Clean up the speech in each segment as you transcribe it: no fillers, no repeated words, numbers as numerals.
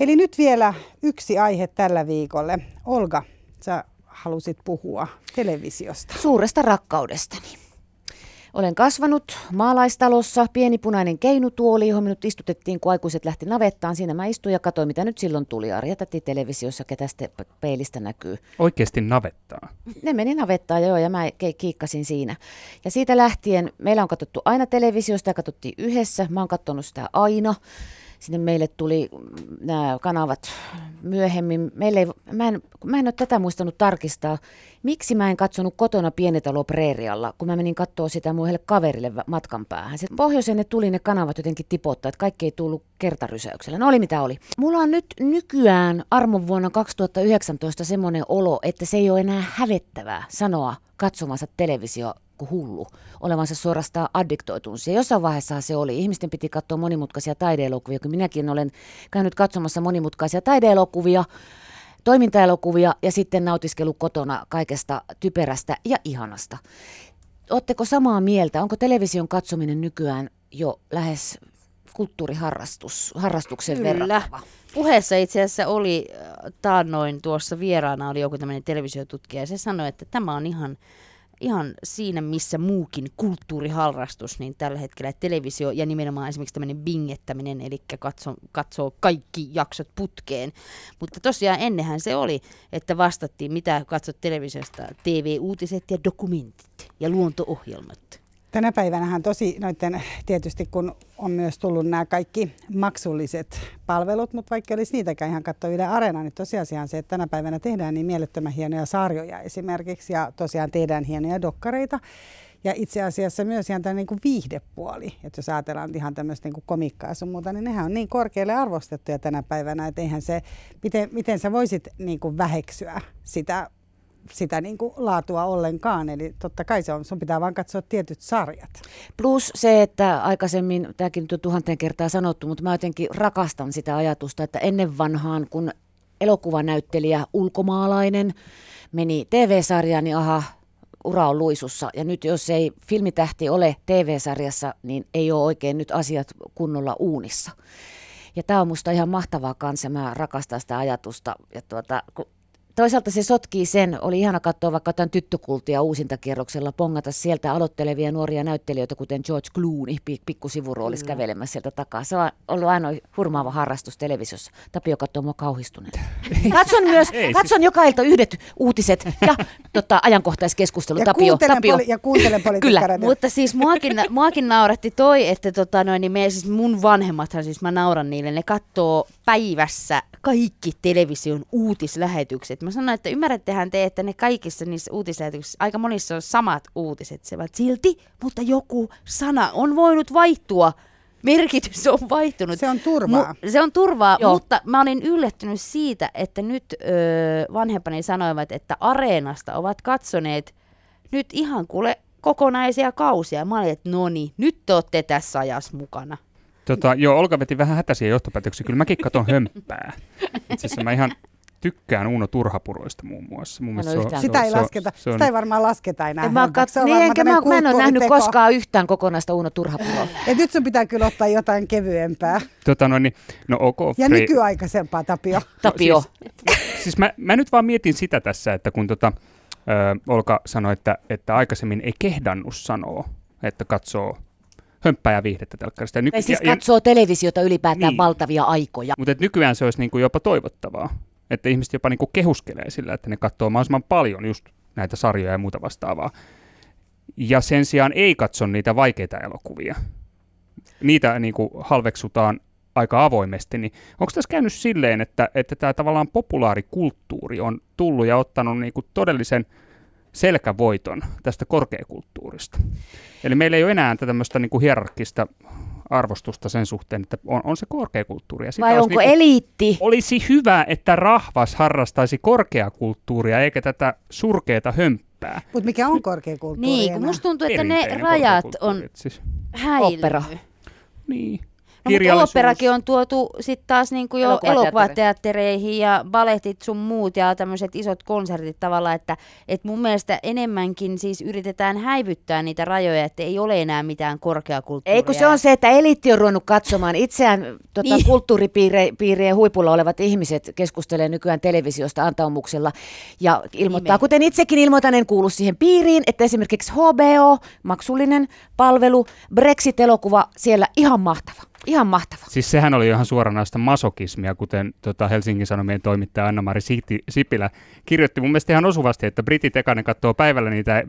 Eli nyt vielä yksi aihe tällä viikolle. Olga, sä halusit puhua televisiosta. Suuresta rakkaudestani. Olen kasvanut maalaistalossa, pieni punainen keinutuoli, johon minut istutettiin, kun aikuiset lähti navettaan. Siinä mä istuin ja katsoin, mitä nyt silloin tuli. Arja täti televisiossa, ketä sitten peilistä näkyy. Oikeasti navettaa? Ne meni navettaan, joo, ja mä kiikkasin siinä. Ja siitä lähtien meillä on katsottu aina televisiosta ja katsottiin yhdessä. Mä oon katsonut sitä aina. Sinne meille tuli nämä kanavat myöhemmin. Mä en ole tätä muistanut tarkistaa. Miksi mä en katsonut kotona Pienitalo preerialla, kun mä menin katsoa sitä muille kaverille matkan päähän. Sitten pohjoiseen ne tuli ne kanavat jotenkin tipottaa, että kaikki ei tullut kertarysäyksellä. No oli mitä oli. Mulla on nyt nykyään armon vuonna 2019 semmoinen olo, että se ei ole enää hävettävää sanoa katsomansa televisio kuin hullu, olevansa suorastaan addiktoitunut. Ja jossain vaiheessa se oli. Ihmisten piti katsoa monimutkaisia taideelokuvia, kun minäkin olen käynyt katsomassa monimutkaisia taideelokuvia, toimintaelokuvia ja sitten nautiskelu kotona kaikesta typerästä ja ihanasta. Ootteko samaa mieltä? Onko television katsominen nykyään jo lähes kulttuuriharrastuksen verrattava? Puheessa itse asiassa oli taannoin tuossa vieraana oli joku tämmöinen televisiotutkija ja se sanoi, että tämä on ihan siinä, missä muukin kulttuuriharrastus, niin tällä hetkellä televisio ja nimenomaan esimerkiksi tämmöinen bingettäminen, eli katsoo kaikki jaksot putkeen. Mutta tosiaan ennenhän se oli, että vastattiin, mitä katsot televisiosta, TV-uutiset ja dokumentit ja luonto-ohjelmat. Tänä päivänähän tosi noitten, tietysti kun on myös tullut nämä kaikki maksulliset palvelut, mutta vaikka olisi niitäkään ihan katsoa Yle Areenaa, niin tosiasiaan se, että tänä päivänä tehdään niin mielettömän hienoja sarjoja esimerkiksi ja tosiaan tehdään hienoja dokkareita. Ja itse asiassa myös ihan tämmöinen niin viihdepuoli, että jos ajatellaan ihan tämmöistä niin komikkaa sun muuta, niin nehän on niin korkealle arvostettuja tänä päivänä, että eihän se, miten sä voisit niin kuin väheksyä sitä niin kuin laatua ollenkaan. Eli totta kai sun pitää vaan katsoa tietyt sarjat. Plus se, että aikaisemmin, tämäkin nyt on 1000 kertaa sanottu, mutta mä jotenkin rakastan sitä ajatusta, että ennen vanhaan, kun elokuvanäyttelijä ulkomaalainen meni TV-sarjaan, niin aha, ura on luisussa. Ja nyt jos ei filmitähti ole TV-sarjassa, niin ei ole oikein nyt asiat kunnolla uunissa. Ja tämä on musta ihan mahtavaa kanssa. Mä rakastan sitä ajatusta. Ja toisaalta se sotkii sen, oli ihana katsoa vaikka tämän tyttökultia uusintakierroksella, pongata sieltä aloittelevia nuoria näyttelijöitä, kuten George Clooney, pikkusivuroolissa kävelemässä sieltä takaa. Se on ollut ainoa hurmaava harrastus televisiossa. Tapio katsoo mua kauhistuneena. Katson joka ilta yhdet uutiset ja ajankohtaiskeskustelu. Kuuntelen politiikkaa. Mutta siis muakin nauratti toi, että mun vanhemmathan, siis mä nauran niille, ne katsoo päivässä kaikki television uutislähetykset. Mä sanoin, että ymmärrättehän te, että ne kaikissa niissä uutislähetyksissä, aika monissa on samat uutiset, se vaan silti, mutta joku sana on voinut vaihtua. Merkitys on vaihtunut. Se on turvaa. Joo. Mutta mä olin yllättynyt siitä, että nyt vanhempani sanoivat, että Areenasta ovat katsoneet nyt ihan kuule kokonaisia kausia. Mä olin, että noniin, nyt te olette tässä ajassa mukana. Olka veti vähän hätäisiä johtopäätöksiä. Kyllä mäkin katon hömppää. Itse asiassa mä ihan tykkään Uuno Turhapuroista muun muassa. Sitä ei varmaan lasketa enää. Mä en ole nähnyt koskaan yhtään kokonaista Uuno Turhapuroa. Ja nyt sun pitää kyllä ottaa jotain kevyempää. Ja nykyaikaisempaa, Tapio. Siis mä nyt vaan mietin sitä tässä, että kun Olka sanoi, että aikaisemmin ei kehdannut sanoa, että katsoo hömppää ja viihdettä telkkarista. Tai siis katsoo televisiota ylipäätään niin valtavia aikoja. Mutta nykyään se olisi niinku jopa toivottavaa, että ihmiset jopa niinku kehuskelee sillä, että ne katsoo mahdollisimman paljon just näitä sarjoja ja muuta vastaavaa. Ja sen sijaan ei katso niitä vaikeita elokuvia. Niitä niinku halveksutaan aika avoimesti. Niin onko tässä käynyt silleen, että tämä tavallaan populaarikulttuuri on tullut ja ottanut niinku todellisen selkävoiton tästä korkeakulttuurista? Eli meillä ei ole enää tämmöistä niin kuin hierarkkista arvostusta sen suhteen, että on se korkeakulttuuria. Vai onko niin eliitti? Olisi hyvä, että rahvas harrastaisi korkeakulttuuria eikä tätä surkeata hömppää. Mutta mikä on korkeakulttuuria? Niin, kun musta tuntuu, että ne rajat on häilynyt. Opera. Niin. kirjallisuus. Mutta oopperakin on tuotu sitten taas niinku jo elokuvateattereihin ja balehtit sun muut ja tämmöiset isot konsertit tavallaan, että et mun mielestä enemmänkin siis yritetään häivyttää niitä rajoja, että ei ole enää mitään korkeakulttuuria. Ei kun se on se, että eliitti on ruvennut katsomaan itseään niin. Kulttuuripiirien huipulla olevat ihmiset keskustelee nykyään televisiosta antaumuksella ja ilmoittaa, kuten itsekin ilmoitan, en kuulu siihen piiriin, että esimerkiksi HBO, maksullinen palvelu, Brexit-elokuva, siellä ihan mahtava. Ihan mahtava. Siis sehän oli ihan suoranaista masokismia, kuten Helsingin Sanomien toimittaja Anna-Mari Sipilä kirjoitti mun mielestä ihan osuvasti, että britit ekainen katsoo päivällä niitä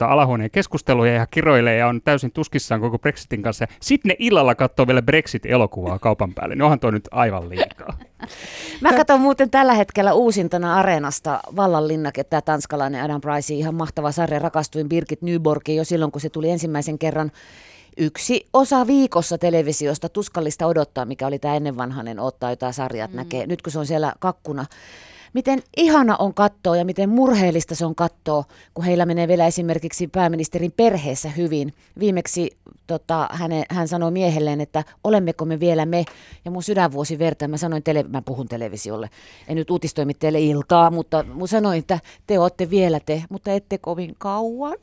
alahuoneen keskusteluja ja kiroilee ja on täysin tuskissaan koko Brexitin kanssa. Sitten ne illalla katsoo vielä Brexit-elokuvaa kaupan päälle. No onhan tuo nyt aivan liikaa. Mä katson muuten tällä hetkellä uusintana Areenasta Vallanlinna, tämä tanskalainen Adam Price, ihan mahtava sarja. Rakastuin Birgit Nyborgiin jo silloin, kun se tuli ensimmäisen kerran. Yksi osa viikossa televisiosta, tuskallista odottaa, mikä oli tämä ennenvanhainen, odottaa jotain sarjat näkee, nyt kun se on siellä kakkuna. Miten ihana on katsoa ja miten murheellista se on katsoa, kun heillä menee vielä esimerkiksi pääministerin perheessä hyvin. Viimeksi hän sanoi miehelleen, että olemmeko me vielä me, ja mun sydänvuosi vertaa, mä puhun televisiolle, en nyt uutistoimi teille iltaa, mutta mun sanoin, että te olette vielä te, mutta ette kovin kauan.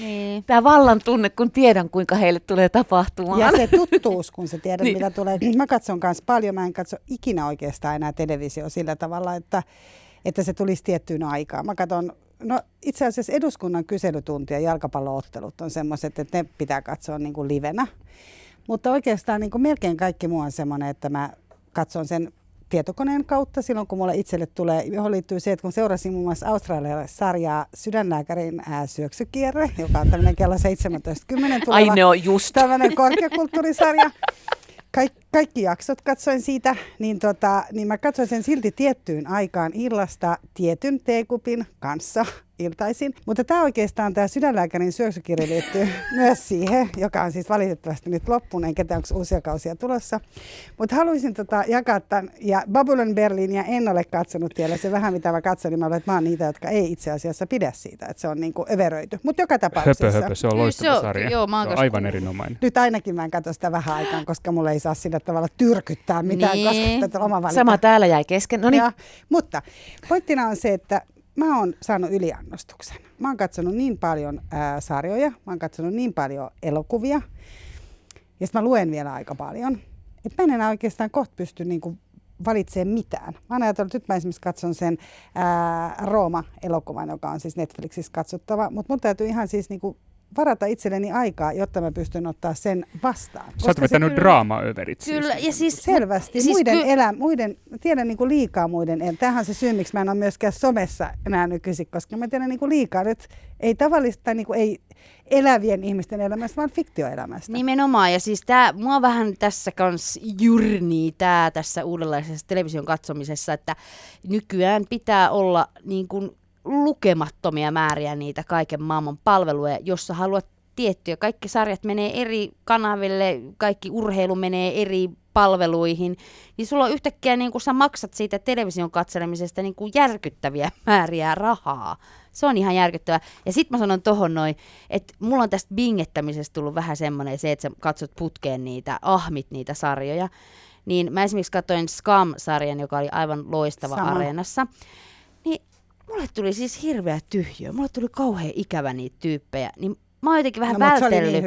Niin. Tämä vallan tunne, kun tiedän, kuinka heille tulee tapahtumaan. Ja se tuttuus, kun sä tiedät, mitä tulee. Mä katson kanssa paljon, mä en katso ikinä oikeastaan enää televisio sillä tavalla, että se tulisi tiettyyn aikaan. Mä katson, itse asiassa eduskunnan kyselytunti ja jalkapalloottelut on semmoiset, että ne pitää katsoa niin kuin livenä. Mutta oikeastaan niin kuin melkein kaikki muu on semmoinen, että mä katson sen tietokoneen kautta silloin, kun mulle itselle tulee, johon liittyy se, että kun seurasin muun muassa australialaisessa sarjaa Sydänlääkärin syöksykierre, joka on tämmöinen kello 17.10 tuleva tämmöinen korkeakulttuurisarja. Kaikki jaksot katsoin siitä, niin mä katsoin sen silti tiettyyn aikaan illasta tietyn teekupin kanssa iltaisin. Mutta tämä oikeastaan tämä Sydänlääkärin syöksykirja liittyy myös siihen, joka on siis valitettavasti nyt loppuun, enkä tiedä onko uusia kausia tulossa. Mutta haluaisin jakaa tämän, ja Babylon Berlinia en ole katsonut vielä, se vähän mitä mä katson, niin mä olen, että mä oon niitä, jotka ei itse asiassa pidä siitä, että se on niinku överöity. Mutta joka tapauksessa. Höpö, se on loistava sarja, se on aivan erinomainen. Nyt ainakin mä en katso sitä vähän aikaan, koska mulla ei saa sillä tavalla tyrkyttää mitään, koska tätä oma valinta. Sama täällä jäi kesken. No niin. Ja, mutta pointtina on se, että mä oon saanut yliannostuksen. Mä oon katsonut niin paljon sarjoja, mä oon katsonut niin paljon elokuvia, ja sitten mä luen vielä aika paljon. Et mä en enää oikeastaan kohta pysty niinku valitsemaan mitään. Mä oon ajatellut, että nyt mä esimerkiksi katson sen Roma-elokuvan, joka on siis Netflixissä katsottava, mutta mun täytyy ihan siis niinku varata itselleni aikaa, jotta mä pystyn ottaa sen vastaan. Sä oot vetänyt draama-överit. Kyllä, siis. Ja siis selvästi. Siis tiedän niinku liikaa muiden. Tämähän on se syy, miksi mä en ole myöskään somessa enää nykyisin, koska mä tiedän niinku liikaa nyt. Ei tavallista, niinku, ei elävien ihmisten elämästä, vaan fiktioelämästä. Nimenomaan, ja siis mua vähän tässä kans jyrnii tässä uudenlaisessa television katsomisessa, että nykyään pitää olla niin kuin lukemattomia määriä niitä kaiken maailman palveluja, jos sä haluat tiettyä. Kaikki sarjat menee eri kanaville, kaikki urheilu menee eri palveluihin, niin sulla on yhtäkkiä, niin kun sä maksat siitä television katselemisesta niin kun järkyttäviä määriä rahaa. Se on ihan järkyttävää. Ja sit mä sanon tohon noin, että mulla on tästä bingettämisestä tullut vähän semmoinen se, että sä katsot putkeen niitä, ahmit niitä sarjoja. Niin mä esimerkiksi katsoin Scum-sarjan, joka oli aivan loistava Areenassa. Niin mulle tuli siis hirveä tyhjö. Mulle tuli kauhean ikävä niitä tyyppejä. Niin mä oon jotenkin vähän vältellyt.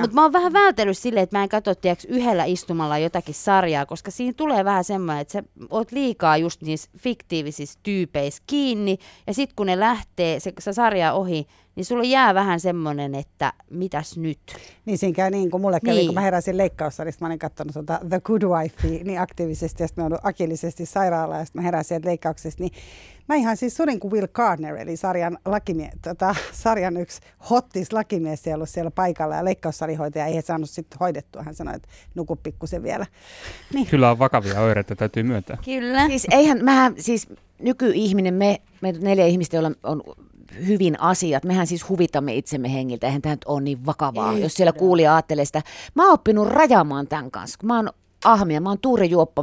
Mutta mä oon vähän vältellyt silleen, että mä en katso yhdellä istumalla jotakin sarjaa, koska siinä tulee vähän semmoinen, että sä oot liikaa just niissä fiktiivisissä tyypeissä kiinni. Ja sit kun ne lähtee, se sarja ohi, niin sulla jää vähän semmoinen, että mitäs nyt? Niin siinä käy niin kuin mulle kävi, niin. Kun mä heräsin leikkaussarjasta, mä olin katsonut The Good Wife niin aktiivisesti, ja sitten mä olin akillisesti sairaala, ja sitten mä heräsin sieltä leikkauksesta, niin mä ihan siis surin kuin Will Gardner, eli sarjan yksi hottis lakimies, ei ollut siellä paikalla, ja leikkaussalihoitaja ei saanut sitten hoidettua, hän sanoi, että nuku pikkusen vielä. Niin. Kyllä on vakavia oireita, täytyy myöntää. Kyllä. Siis nykyihminen, me neljä ihmistä, joilla on hyvin asiat. Mehän siis huvitamme itsemme hengiltä. Eihän tämä nyt ole niin vakavaa, jos siellä kuulija ajattelee sitä. Mä oon oppinut rajaamaan tämän kanssa. Mä oon ahmia, mä oon tuurejuoppa.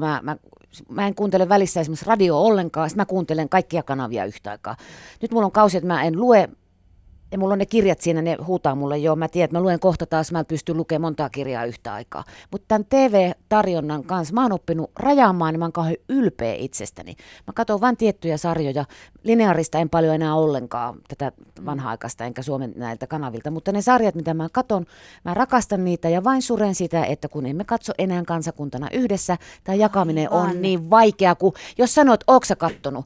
Mä en kuuntele välissä esimerkiksi radioa ollenkaan. Sitten mä kuuntelen kaikkia kanavia yhtä aikaa. Nyt mulla on kausi, että mä en lue Ja mulla on ne kirjat siinä, ne huutaa mulle, joo, mä tiedän, että mä luen kohta taas, mä pystyn lukemaan montaa kirjaa yhtä aikaa. Mutta tämän TV-tarjonnan kanssa mä oon oppinut rajaamaan, niin mä oon kauhean ylpeä itsestäni. Mä katson vain tiettyjä sarjoja, lineaarista en paljon enää ollenkaan, tätä vanha-aikaista, enkä Suomen näiltä kanavilta, mutta ne sarjat, mitä mä katson, mä rakastan niitä ja vain suren sitä, että kun emme katso enää kansakuntana yhdessä, tämä jakaminen on niin vaikea, kun jos sanoo, että ootko sä kattonut,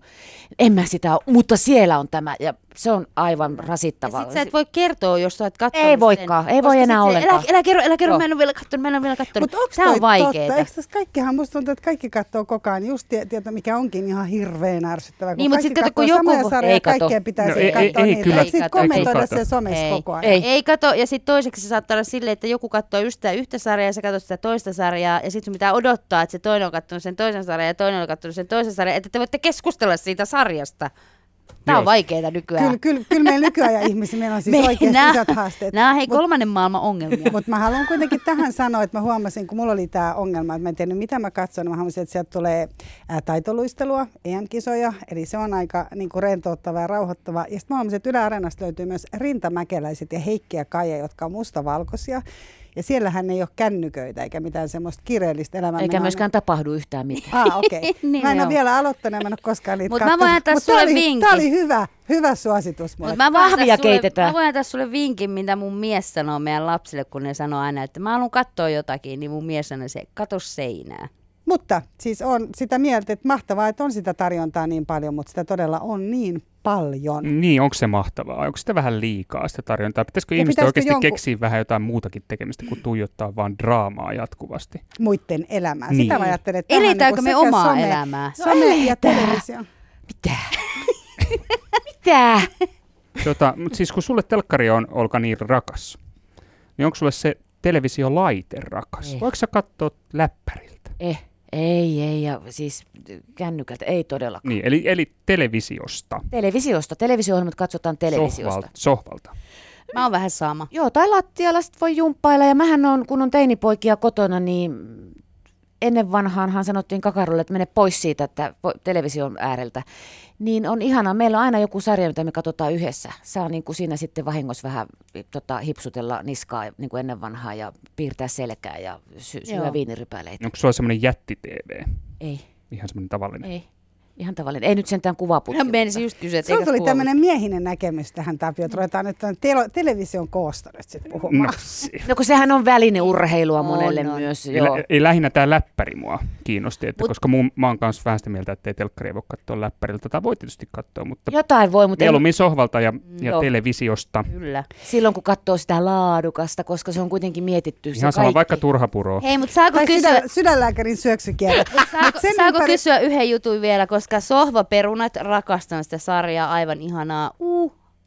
en mä sitä ole, mutta siellä on tämä ja se on aivan rasittavaa. Ja sit sä et voi kertoa, jos sä oot katsonut sen. Ei voikaan, ei voi enää ollenkaan. Älä kerro, mä en ole vielä kattonut, Tää on vaikeeta. Eikö tässä kaikkihan, musta tuntuu, että kaikki katsoo koko ajan, just tieto, mikä onkin ihan hirveän ärsyttävää. Niin, mutta sitten kun joku... Ei kato. Kaikkea pitäisi katsoa niitä. Kyllä. Sitten kommentoida se somessa koko ajan. Ei kato, ja sitten toiseksi se saattaa olla silleen, että joku katsoo just sitä yhtä sarjaa, ja sä katsot sitä toista sarjaa, ja sitten sun pitää odottaa, että se toinen on kattonut sen toisen sarjan, ja toinen on kattonut sen toisen sarjan, että te voitte keskustella siitä sarjasta. Tämä on vaikeaa nykyään. Kyllä meillä nykyajan ihmisillä on siis oikeasti isot haasteet. Nämä on kolmannen maailman ongelmia. Mutta mä haluan kuitenkin tähän sanoa, että mä huomasin, kun mulla oli tämä ongelma, että mä en tiennyt mitä mä katson, niin mä huomasin, että sieltä tulee taitoluistelua, EM-kisoja, eli se on aika niin kuin rentouttava ja rauhoittava. Ja sitten mä huomasin, että Yle Areenasta löytyy myös rintamäkeläiset ja Heikki ja Kaija, jotka on mustavalkoisia. Ja siellähän ei ole kännyköitä eikä mitään semmoista kiireellistä elämää. Eikä myöskään tapahdu yhtään mitään. Okei. Niin mä en ole vielä aloittanut, mä en ole koskaan niitä kattonut. Mutta mä voin antaa sulle vinkin. Tämä oli hyvä suositus mulle. Mä voin antaa sulle vinkin, mitä mun mies sanoo meidän lapsille, kun ne sanoo aina, että mä haluan katsoa jotakin, niin mun mies sanoo, että katso seinää. Mutta siis on sitä mieltä, että mahtavaa, että on sitä tarjontaa niin paljon, mutta sitä todella on niin paljon. Niin, onko se mahtavaa? Onko sitä vähän liikaa sitä tarjontaa? Pitäisikö ihmistä oikeasti keksiä vähän jotain muutakin tekemistä kuin tuijottaa vaan draamaa jatkuvasti? Muiden elämää. Niin. Sitä mä ajattelen, että eletäänkö me omaa elämää? Some ja televisio. Mitä? Mutta siis kun sulle telkkari on, Olga, niin rakas, niin onko sulle se televisiolaite rakas? Voiko sä katsoa läppäriltä? Ei, ja siis kännykältä ei todellakaan. Niin, eli televisiosta. Televisio-ohjelmat katsotaan televisiosta. Sohvalta. Mä oon vähän sama. Joo, tai lattialla sit voi jumppailla, ja mähän on, kun on teinipoikia kotona, niin ennen vanhaanhan sanottiin kakarulle, että mene pois siitä, että television ääreltä. Niin on ihanaa, meillä on aina joku sarja, mitä me katsotaan yhdessä. Saa niin kuin siinä sitten vahingossa vähän hipsutella niskaa niin kuin ennen vanhaa ja piirtää selkää ja syödä viinirypäleitä. Onko sulla semmoinen jätti-TV? Ei. Ihan semmoinen tavallinen? Ei. Ihan tavallinen. Ei nyt sentään kuvaputki. No, menisin just kysyä, että eikä tuli tämmöinen miehinen näkemys tähän, Tapio. Ruvetaan nyt television koosta nyt sitten puhumaan. No kun sehän on välineurheilua monelle myös. Joo. Ei lähinnä tämä läppäri mua kiinnosti, että koska mä oon kanssa vähän sitä mieltä, että ei telkkaria voi katsoa läppäriltä. Tai voi tietysti katsoa, mutta jotain voi, mutta mieluummin sohvalta ja televisiosta. Kyllä. Silloin kun katsoo sitä laadukasta, koska se on kuitenkin mietitty. Ihan sama, vaikka Turhapuroa. Hei, mutta saako kysyä... Sydänlääkärin syöksykierrot. Saako kysyä yhden jutun vielä, koska sohvaperunat, rakastan sitä sarjaa, aivan ihanaa,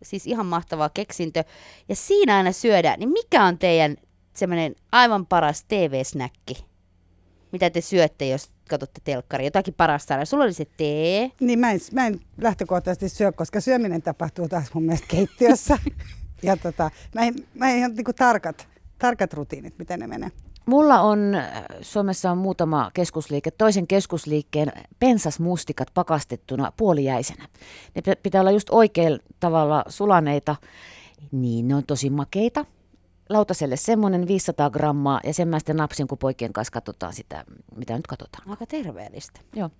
siis ihan mahtavaa keksintö. Ja siinä aina syödään, niin mikä on teidän semmoinen aivan paras TV-snäkki? Mitä te syötte, jos katsotte telkkaria? Jotakin parasta sarjaa. Sulla oli se tee. Niin mä en lähtökohtaisesti syö, koska syöminen tapahtuu taas mun mielestä keittiössä. Ja mä en ihan niinku tarkat rutiinit, miten ne menee. Mulla on, Suomessa on muutama keskusliike, toisen keskusliikkeen pensasmustikat pakastettuna puolijäisenä. Ne pitää olla just oikealla tavalla sulaneita, niin ne on tosi makeita. Lautaselle semmoinen 500 grammaa ja sen mä sitten napsin, kun poikien kanssa katsotaan sitä, mitä nyt katsotaan. Aika terveellistä. Joo.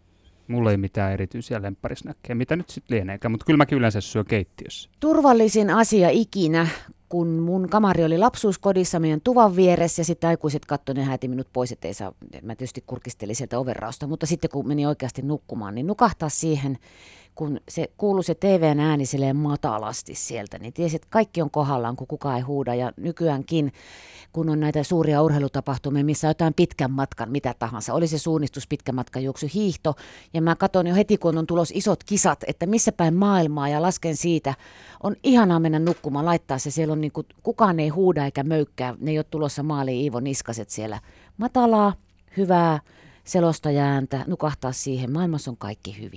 Mulla ei mitään erityisiä lemppärisnäkkejä, mitä nyt sitten lieneekään, mutta kyllä mäkin yleensä syö keittiössä. Turvallisin asia ikinä, kun mun kamari oli lapsuuskodissa meidän tuvan vieressä ja sitten aikuiset katsoi, ne hääti minut pois, ettei saa, mä tietysti kurkistelin sieltä ovenrausta, mutta sitten kun meni oikeasti nukkumaan, niin nukahtaa siihen, kun se kuului se TVn ääni silleen matalasti sieltä, niin tiesi, että kaikki on kohdallaan, kun kukaan ei huuda. Ja nykyäänkin, kun on näitä suuria urheilutapahtumia, missä on jotain pitkän matkan, mitä tahansa. Oli se suunnistus, pitkän matkan juoksu, hiihto. Ja mä katson jo heti, kun on tulos isot kisat, että missä päin maailmaa ja lasken siitä. On ihanaa mennä nukkumaan, laittaa se. Siellä on niin kuin, kukaan ei huuda eikä möykkää. Ne ei ole tulossa maaliin Iivo Niskaset siellä. Matalaa, hyvää, selostajaääntä, nukahtaa siihen. Maailmassa on kaikki hyvin.